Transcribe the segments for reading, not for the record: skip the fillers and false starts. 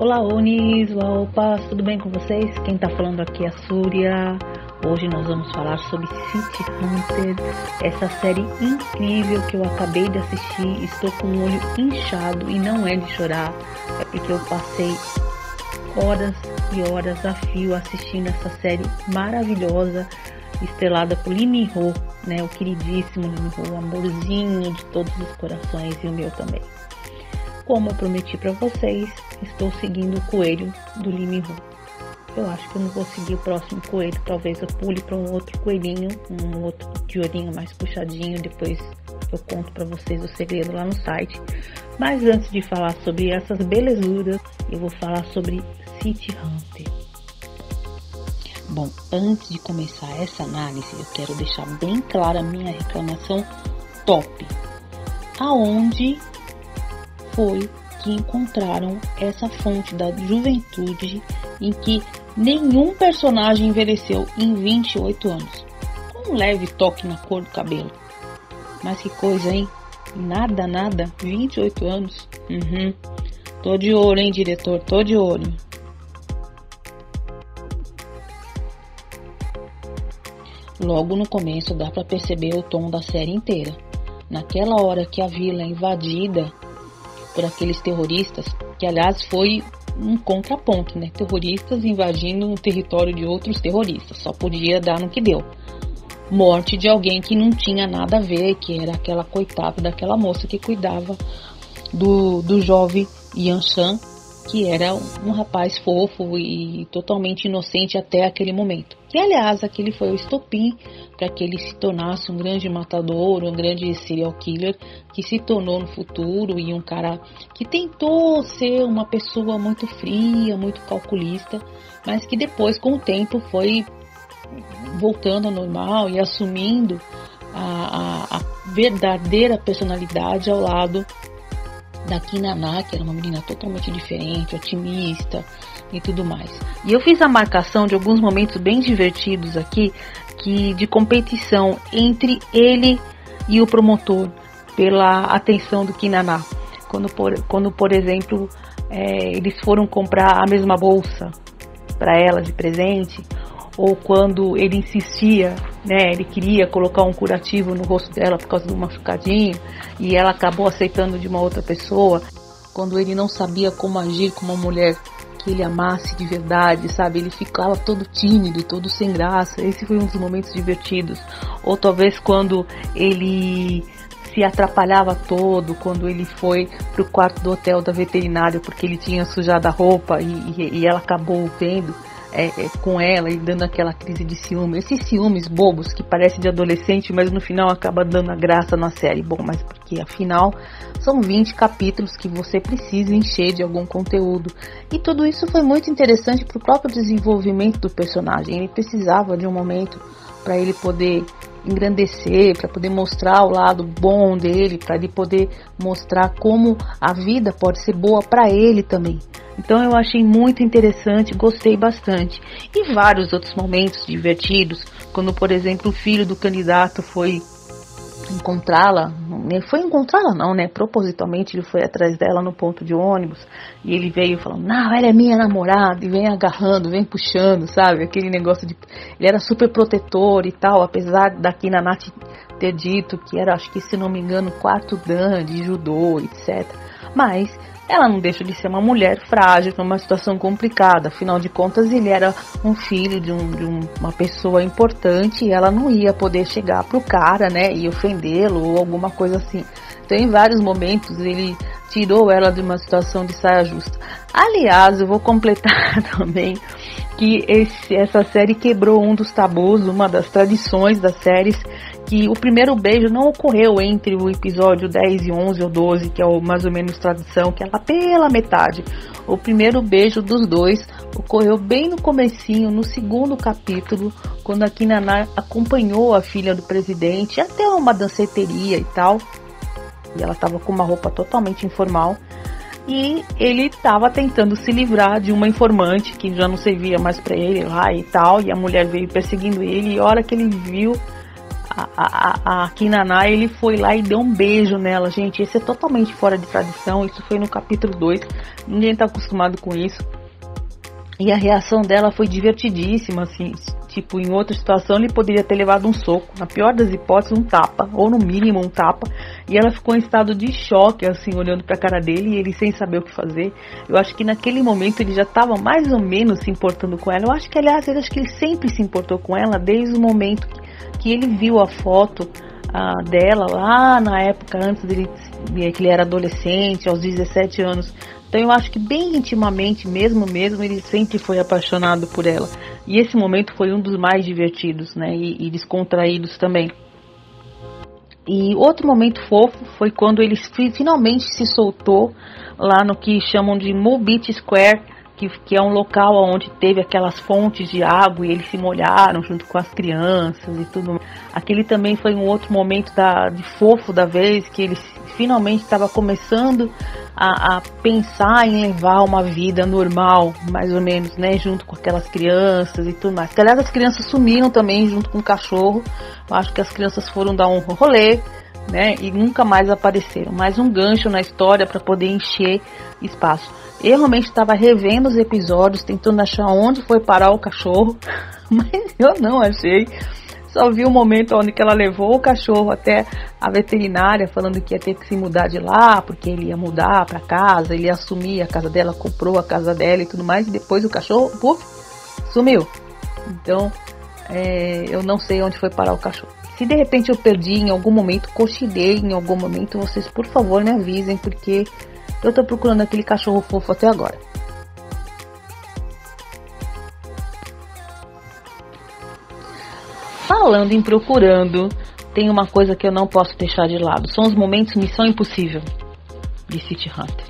Olá, Unis, olá, opas, tudo bem com vocês? Quem está falando aqui é a Surya. Hoje nós vamos falar sobre City Hunter, essa série incrível que eu acabei de assistir. Estou com o olho inchado e não é de chorar, é porque eu passei horas e horas a fio assistindo essa série maravilhosa, estrelada por Lee Min Ho, né? O queridíssimo Lee Min Ho, o amorzinho de todos os corações e o meu também. Como eu prometi para vocês, estou seguindo o coelho do Lee Min Ho. Eu acho que eu não vou seguir o próximo coelho, talvez eu pule para um outro coelhinho, um outro de olhinho mais puxadinho, depois eu conto para vocês o segredo lá no site. Mas antes de falar sobre essas belezuras, eu vou falar sobre City Hunter. Bom, antes de começar essa análise, eu quero deixar bem clara a minha reclamação top. Aonde foi que encontraram essa fonte da juventude em que nenhum personagem envelheceu em 28 anos? Com um leve toque na cor do cabelo. Mas que coisa, hein? Nada, 28 anos. Tô de olho, hein, diretor? Tô de olho. Logo no começo dá pra perceber o tom da série inteira. Naquela hora que a vila é invadida por aqueles terroristas, que aliás foi um contraponto, né? Terroristas invadindo um território de outros terroristas, só podia dar no que deu. Morte de alguém que não tinha nada a ver, que era aquela coitada daquela moça que cuidava do jovem Yan Shan, que era um rapaz fofo e totalmente inocente até aquele momento. E aliás, aquele foi o estopim para que ele se tornasse um grande matador, um grande serial killer, que se tornou no futuro, e um cara que tentou ser uma pessoa muito fria, muito calculista, mas que depois, com o tempo, foi voltando ao normal e assumindo a verdadeira personalidade ao lado da Kinaná, que era uma menina totalmente diferente, otimista e tudo mais. E eu fiz a marcação de alguns momentos bem divertidos aqui, que de competição entre ele e o promotor pela atenção do Kinaná. Quando por exemplo, eles foram comprar a mesma bolsa para ela de presente, ou quando ele insistia, né, ele queria colocar um curativo no rosto dela por causa do machucadinho, e ela acabou aceitando de uma outra pessoa. Quando ele não sabia como agir com uma mulher que ele amasse de verdade, sabe, ele ficava todo tímido, todo sem graça. Esse foi um dos momentos divertidos. Ou talvez quando ele se atrapalhava todo, quando ele foi pro quarto do hotel da veterinária porque ele tinha sujado a roupa e ela acabou vendo com ela e dando aquela crise de ciúme. Esses ciúmes bobos que parecem de adolescente, mas no final acaba dando a graça na série. Bom, mas porque afinal são 20 capítulos que você precisa encher de algum conteúdo. E tudo isso foi muito interessante para o próprio desenvolvimento do personagem. Ele precisava de um momento para ele poder engrandecer, para poder mostrar o lado bom dele, para ele poder mostrar como a vida pode ser boa para ele também. Então eu achei muito interessante, gostei bastante. E vários outros momentos divertidos, quando, por exemplo, o filho do candidato foi encontrá-la, propositalmente ele foi atrás dela no ponto de ônibus, e ele veio falando, não, ela é minha namorada, e vem agarrando, vem puxando, sabe, aquele negócio de, ele era super protetor e tal, apesar da Kinaná ter dito que era, acho que se não me engano, 4 dan de judô, etc. Mas ela não deixa de ser uma mulher frágil, numa situação complicada. Afinal de contas, ele era um filho de uma pessoa importante, e ela não ia poder chegar pro cara, né, e ofendê-lo ou alguma coisa assim. Então, em vários momentos, ele tirou ela de uma situação de saia justa. Aliás, eu vou completar também que essa série quebrou um dos tabus, uma das tradições das séries, que o primeiro beijo não ocorreu entre o episódio 10 e 11 ou 12, que é o, mais ou menos tradição, que é lá pela metade. O primeiro beijo dos dois ocorreu bem no comecinho, no segundo capítulo, quando a Kinaná acompanhou a filha do presidente até uma danceteria e tal, e ela estava com uma roupa totalmente informal, e ele estava tentando se livrar de uma informante que já não servia mais para ele lá e tal, e a mulher veio perseguindo ele, e a hora que ele viu a Kinaná, ele foi lá e deu um beijo nela. Gente, isso é totalmente fora de tradição. Isso foi no capítulo 2. Ninguém tá acostumado com isso. E a reação dela foi divertidíssima, assim. Tipo, em outra situação ele poderia ter levado um soco, na pior das hipóteses um tapa, ou no mínimo um tapa, e ela ficou em estado de choque, assim, olhando pra cara dele, e ele sem saber o que fazer. Eu acho que naquele momento ele já estava mais ou menos se importando com ela. Eu acho que, aliás, eu acho que ele sempre se importou com ela, desde o momento que ele viu a foto dela lá na época antes dele, que ele era adolescente, aos 17 anos. Então eu acho que bem intimamente mesmo, ele sempre foi apaixonado por ela. E esse momento foi um dos mais divertidos, né? E descontraídos também. E outro momento fofo foi quando ele finalmente se soltou lá no que chamam de Mobit Square, que é um local onde teve aquelas fontes de água e eles se molharam junto com as crianças e tudo. Aquele também foi um outro momento de fofo da vez, que ele finalmente estava começando a pensar em levar uma vida normal, mais ou menos, né, junto com aquelas crianças e tudo mais. Aliás, as crianças sumiram também junto com o cachorro. Eu acho que as crianças foram dar um rolê, né, e nunca mais apareceram. Mais um gancho na história para poder encher espaço. Eu realmente estava revendo os episódios, tentando achar onde foi parar o cachorro, mas eu não achei. Só vi o momento onde que ela levou o cachorro até a veterinária, falando que ia ter que se mudar de lá, porque ele ia mudar para casa, ele ia assumir a casa dela, comprou a casa dela e tudo mais, e depois o cachorro, puf, sumiu. Então, eu não sei onde foi parar o cachorro. Se de repente eu perdi em algum momento, cochilei em algum momento, vocês, por favor, me avisem, porque eu tô procurando aquele cachorro fofo até agora. Falando em procurando, tem uma coisa que eu não posso deixar de lado. São os momentos Missão Impossível de City Hunter.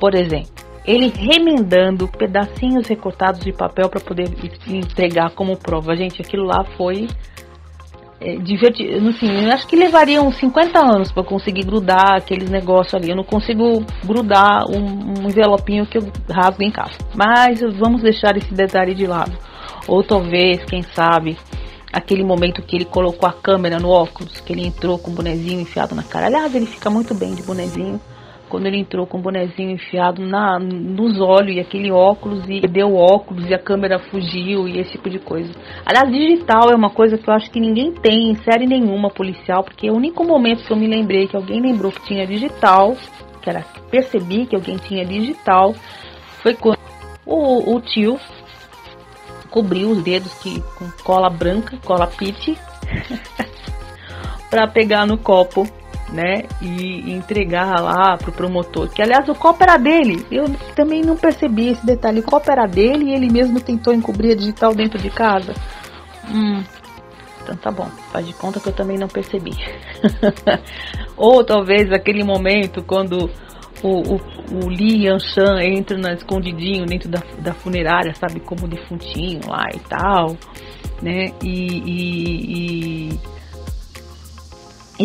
Por exemplo, ele remendando pedacinhos recortados de papel para poder entregar como prova. Gente, aquilo lá foi divertido, assim, eu acho que levaria uns 50 anos para conseguir grudar aqueles negócios ali. Eu não consigo grudar um envelopinho que eu rasgo em casa, mas vamos deixar esse detalhe de lado. Ou talvez, quem sabe, aquele momento que ele colocou a câmera no óculos, que ele entrou com o bonezinho enfiado na cara. Aliás, ele fica muito bem de bonezinho. Quando ele entrou com o bonezinho enfiado nos olhos, e aquele óculos, e deu óculos, e a câmera fugiu, e esse tipo de coisa. Aliás, digital é uma coisa que eu acho que ninguém tem em série nenhuma policial, porque o único momento que eu me lembrei que alguém lembrou que tinha digital, que era, percebi que alguém tinha digital, foi quando o tio cobriu os dedos com cola branca, cola pit, pra pegar no copo, né, e entregar lá pro promotor, que aliás o copo era dele. Eu também não percebi esse detalhe. O copo era dele e ele mesmo tentou encobrir a digital dentro de casa. Então tá bom, faz de conta que eu também não percebi. Ou talvez aquele momento quando o Lee Yan Shan entra escondidinho dentro da funerária, sabe, como defuntinho lá e tal, né, e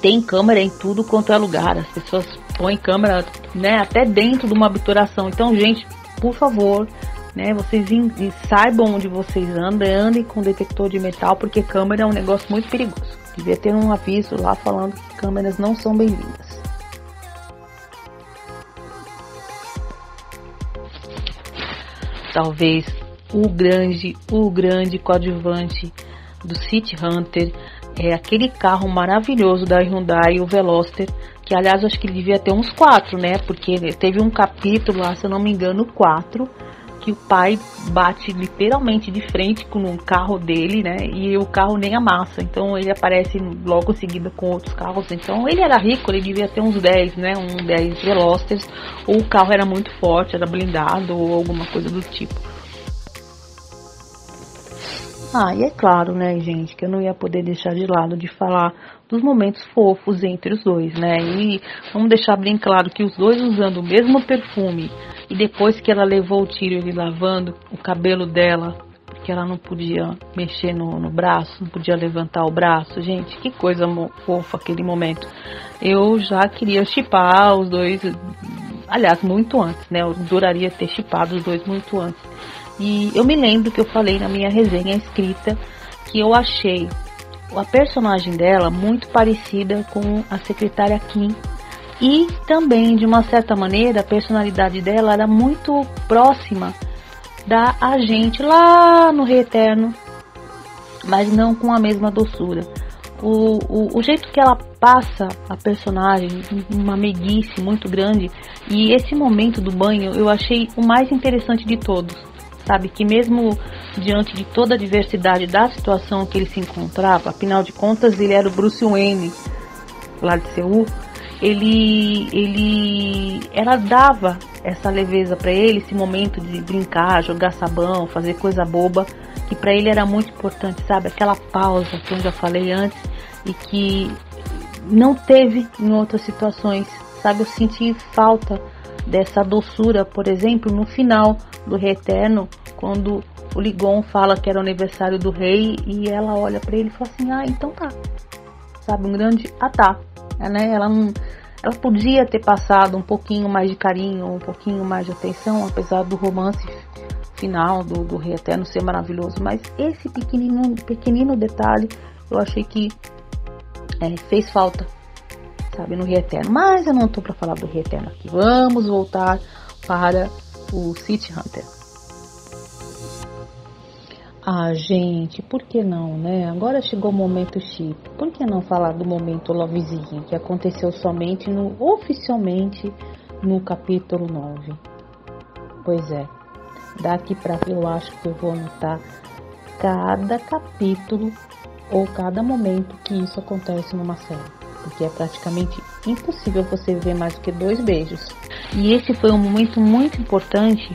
tem câmera em tudo quanto é lugar. As pessoas põem câmera, né, até dentro de uma obturação. Então, gente, por favor, né, vocês saibam onde vocês andam, andem com detector de metal, porque câmera é um negócio muito perigoso. Devia ter um aviso lá falando que câmeras não são bem-vindas. Talvez o grande coadjuvante do City Hunter é aquele carro maravilhoso da Hyundai, o Veloster, que aliás eu acho que ele devia ter uns 4, né? Porque teve um capítulo lá, se eu não me engano, 4, que o pai bate literalmente de frente com um carro dele, né? E o carro nem amassa, então ele aparece logo em seguida com outros carros. Então ele era rico, ele devia ter uns 10, né? Um 10 Velosters, ou o carro era muito forte, era blindado ou alguma coisa do tipo. E é claro, né, gente, que eu não ia poder deixar de lado de falar dos momentos fofos entre os dois, né? E vamos deixar bem claro que os dois usando o mesmo perfume, e depois que ela levou o tiro, ele lavando o cabelo dela, porque ela não podia mexer no braço, não podia levantar o braço. Gente, que coisa fofa aquele momento. Eu já queria chipar os dois, aliás, muito antes, né? Eu adoraria ter chipado os dois muito antes. E eu me lembro que eu falei na minha resenha escrita que eu achei a personagem dela muito parecida com a secretária Kim. E também, de uma certa maneira, a personalidade dela era muito próxima da agente lá no Rei Eterno, mas não com a mesma doçura. O jeito que ela passa a personagem, uma meiguice muito grande, e esse momento do banho eu achei o mais interessante de todos, sabe? Que mesmo diante de toda a diversidade da situação que ele se encontrava, afinal de contas ele era o Bruce Wayne lá de Seul, ela dava essa leveza para ele, esse momento de brincar, jogar sabão, fazer coisa boba, que para ele era muito importante, sabe? Aquela pausa que eu já falei antes e que não teve em outras situações, sabe? Eu senti falta dessa doçura, por exemplo, no final do Rei Eterno, quando o Ligon fala que era o aniversário do rei e ela olha para ele e fala assim, ah, então tá, sabe? Um grande, ah tá, né? Ela podia ter passado um pouquinho mais de carinho, um pouquinho mais de atenção, apesar do romance final do Rei Eterno ser maravilhoso, mas esse pequenino detalhe eu achei que fez falta, sabe, no Rei Eterno. Mas eu não tô pra falar do Rei Eterno aqui, vamos voltar para o City Hunter. Ah, gente, por que não, né? Agora chegou o momento chip. Por que não falar do momento Lovezinho, que aconteceu oficialmente no capítulo 9? Pois é, daqui pra frente eu acho que eu vou anotar cada capítulo ou cada momento que isso acontece numa série, porque é praticamente impossível você ver mais do que 2 beijos. E esse foi um momento muito importante,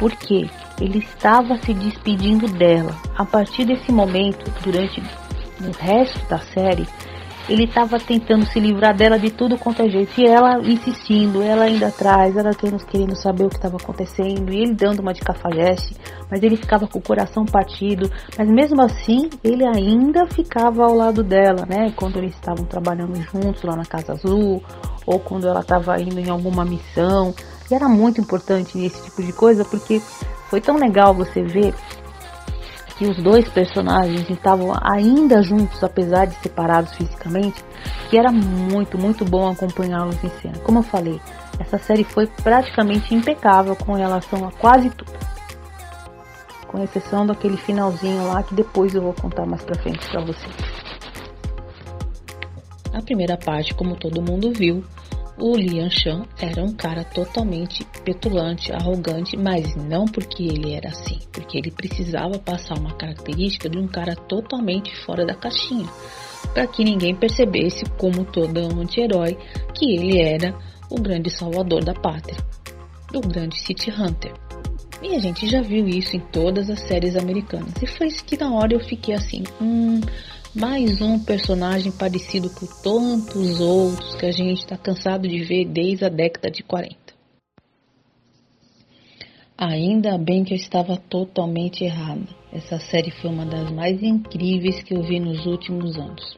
porque ele estava se despedindo dela. A partir desse momento, durante o resto da série, ele estava tentando se livrar dela de tudo quanto é jeito. E ela insistindo, ela indo atrás, ela querendo saber o que estava acontecendo, e ele dando uma de cafajeste, mas ele ficava com o coração partido. Mas mesmo assim, ele ainda ficava ao lado dela, né? Quando eles estavam trabalhando juntos lá na Casa Azul, ou quando ela estava indo em alguma missão. E era muito importante esse tipo de coisa, porque foi tão legal você ver que os 2 personagens estavam ainda juntos, apesar de separados fisicamente, que era muito, muito bom acompanhá-los em cena. Como eu falei, essa série foi praticamente impecável com relação a quase tudo, com exceção daquele finalzinho lá, que depois eu vou contar mais pra frente pra vocês. A primeira parte, como todo mundo viu, o Yan Shan era um cara totalmente petulante, arrogante, mas não porque ele era assim, porque ele precisava passar uma característica de um cara totalmente fora da caixinha, para que ninguém percebesse, como todo anti-herói, que ele era o grande salvador da pátria, o grande City Hunter. E a gente já viu isso em todas as séries americanas, e foi isso que na hora eu fiquei assim, mais um personagem parecido com tantos outros que a gente está cansado de ver desde a década de 40. Ainda bem que eu estava totalmente errada. Essa série foi uma das mais incríveis que eu vi nos últimos anos.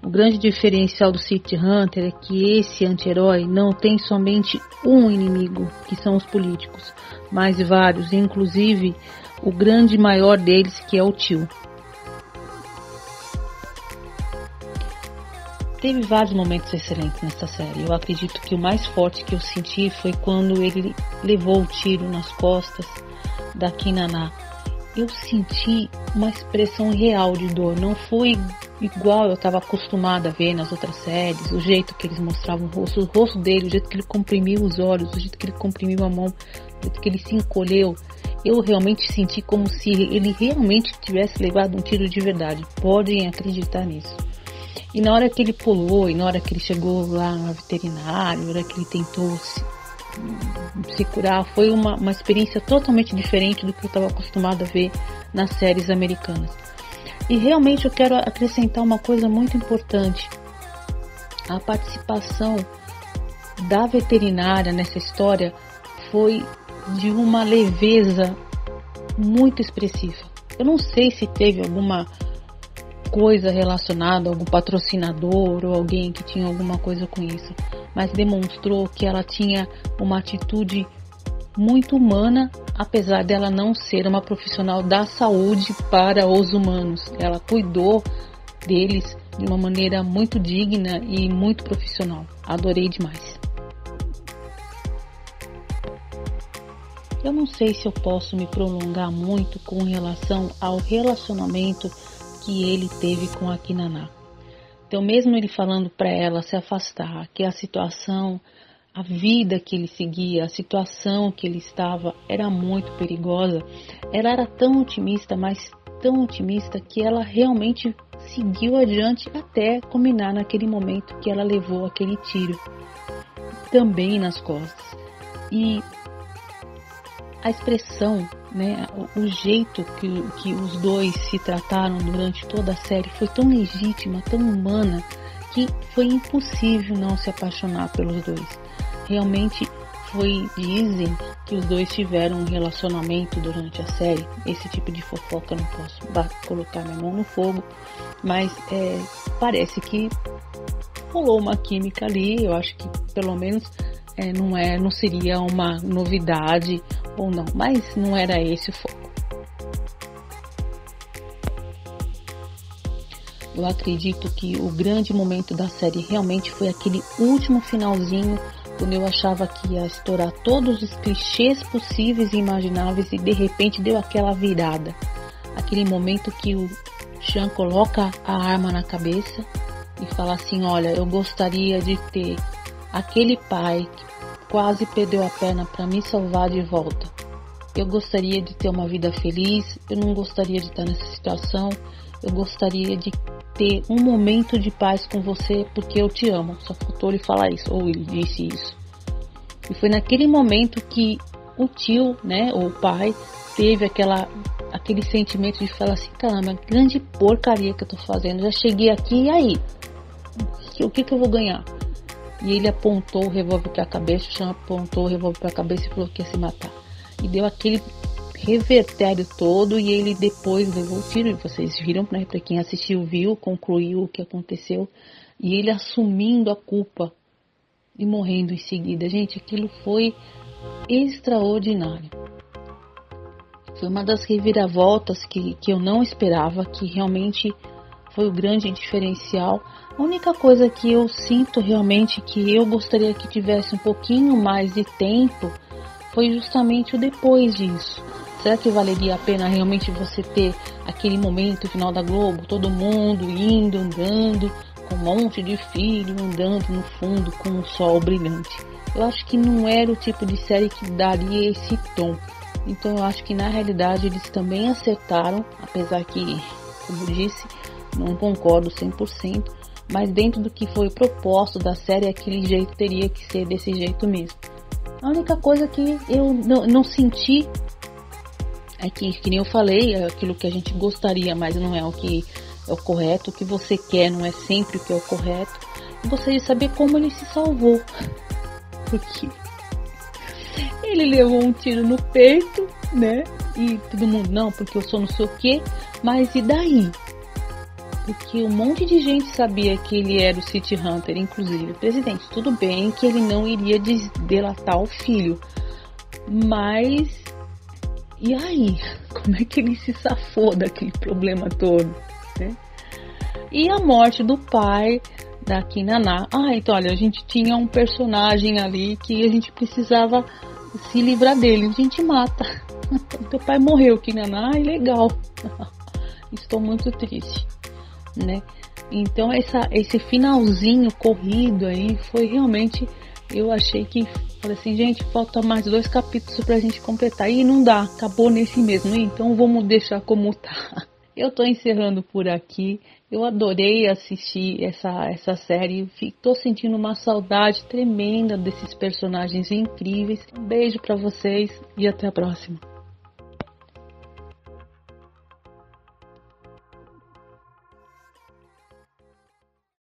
O grande diferencial do City Hunter é que esse anti-herói não tem somente um inimigo, que são os políticos, mas vários, inclusive o grande maior deles, que é o tio. Teve vários momentos excelentes nessa série. Eu acredito que o mais forte que eu senti foi quando ele levou o tiro nas costas da Kinaná. Eu senti uma expressão real de dor. Não foi igual eu estava acostumada a ver nas outras séries. O jeito que eles mostravam o rosto dele, o jeito que ele comprimiu os olhos, o jeito que ele comprimiu a mão, o jeito que ele se encolheu. Eu realmente senti como se ele realmente tivesse levado um tiro de verdade. Podem acreditar nisso. E na hora que ele pulou, e na hora que ele chegou lá no veterinário, na hora que ele tentou se curar, foi uma experiência totalmente diferente do que eu estava acostumada a ver nas séries americanas. E realmente eu quero acrescentar uma coisa muito importante. A participação da veterinária nessa história foi de uma leveza muito expressiva. Eu não sei se teve alguma coisa relacionada a algum patrocinador ou alguém que tinha alguma coisa com isso, mas demonstrou que ela tinha uma atitude muito humana, apesar dela não ser uma profissional da saúde para os humanos. Ela cuidou deles de uma maneira muito digna e muito profissional. Adorei demais. Eu não sei se eu posso me prolongar muito com relação ao relacionamento que ele teve com a Kinaná. Então, mesmo ele falando para ela se afastar, que a situação, a vida que ele seguia, a situação que ele estava era muito perigosa, ela era tão otimista, mas tão otimista, que ela realmente seguiu adiante até culminar naquele momento que ela levou aquele tiro, também nas costas. E a expressão, né, o jeito que os dois se trataram durante toda a série foi tão legítima, tão humana, que foi impossível não se apaixonar pelos dois. Realmente foi, dizem que os dois tiveram um relacionamento durante a série. Esse tipo de fofoca eu não posso colocar minha mão no fogo, mas parece que rolou uma química ali. Eu acho que pelo menos não seria uma novidade ou não, mas não era esse o foco. Eu acredito que o grande momento da série realmente foi aquele último finalzinho, quando eu achava que ia estourar todos os clichês possíveis e imagináveis e de repente deu aquela virada. Aquele momento que o Shan coloca a arma na cabeça e fala assim: olha, eu gostaria de ter aquele pai que quase perdeu a perna para me salvar de volta. Eu gostaria de ter uma vida feliz, eu não gostaria de estar nessa situação, eu gostaria de ter um momento de paz com você porque eu te amo. Só faltou ele falar isso, ou ele disse isso. E foi naquele momento que o tio, né, ou o pai, teve aquele sentimento de falar assim: caramba, grande porcaria que eu tô fazendo, já cheguei aqui, e aí? O que eu vou ganhar? E ele apontou o revólver para a cabeça, o Shan apontou o revólver para a cabeça e falou que ia se matar. E deu aquele revertério todo, e ele depois levou o tiro, e vocês viram, né, para quem assistiu, viu, concluiu o que aconteceu, e ele assumindo a culpa e morrendo em seguida. Gente, aquilo foi extraordinário. Foi uma das reviravoltas que eu não esperava, que realmente foi o grande diferencial. A única coisa que eu sinto realmente que eu gostaria que tivesse um pouquinho mais de tempo foi justamente o depois disso. Será que valeria a pena realmente você ter aquele momento final da Globo, todo mundo indo, andando, com um monte de filho, andando no fundo com o sol brilhante? Eu acho que não era o tipo de série que daria esse tom. Então eu acho que na realidade eles também acertaram, apesar que, como eu disse, não concordo 100%, mas dentro do que foi proposto da série, aquele jeito teria que ser desse jeito mesmo. A única coisa que eu não senti é que nem eu falei, é aquilo que a gente gostaria, mas não é o que é o correto. O que você quer não é sempre o que é o correto. Eu gostaria de saber como ele se salvou, porque ele levou um tiro no peito, né? E todo mundo, não, porque eu sou não sei o quê, mas e daí? Porque um monte de gente sabia que ele era o City Hunter, inclusive o presidente. Tudo bem que ele não iria delatar o filho, mas e aí? Como é que ele se safou daquele problema todo, né? E a morte do pai da Kinaná. Ah, então olha, a gente tinha um personagem ali que a gente precisava se livrar dele. A gente mata. Teu pai morreu, Kinaná, e legal. Estou muito triste, né? Então esse finalzinho corrido aí foi realmente, eu achei que, falei assim, gente, falta mais 2 capítulos pra gente completar, e não dá, acabou nesse mesmo, então vamos deixar como tá. Eu tô encerrando por aqui. Eu adorei assistir essa série, tô sentindo uma saudade tremenda desses personagens incríveis. Um beijo pra vocês e até a próxima.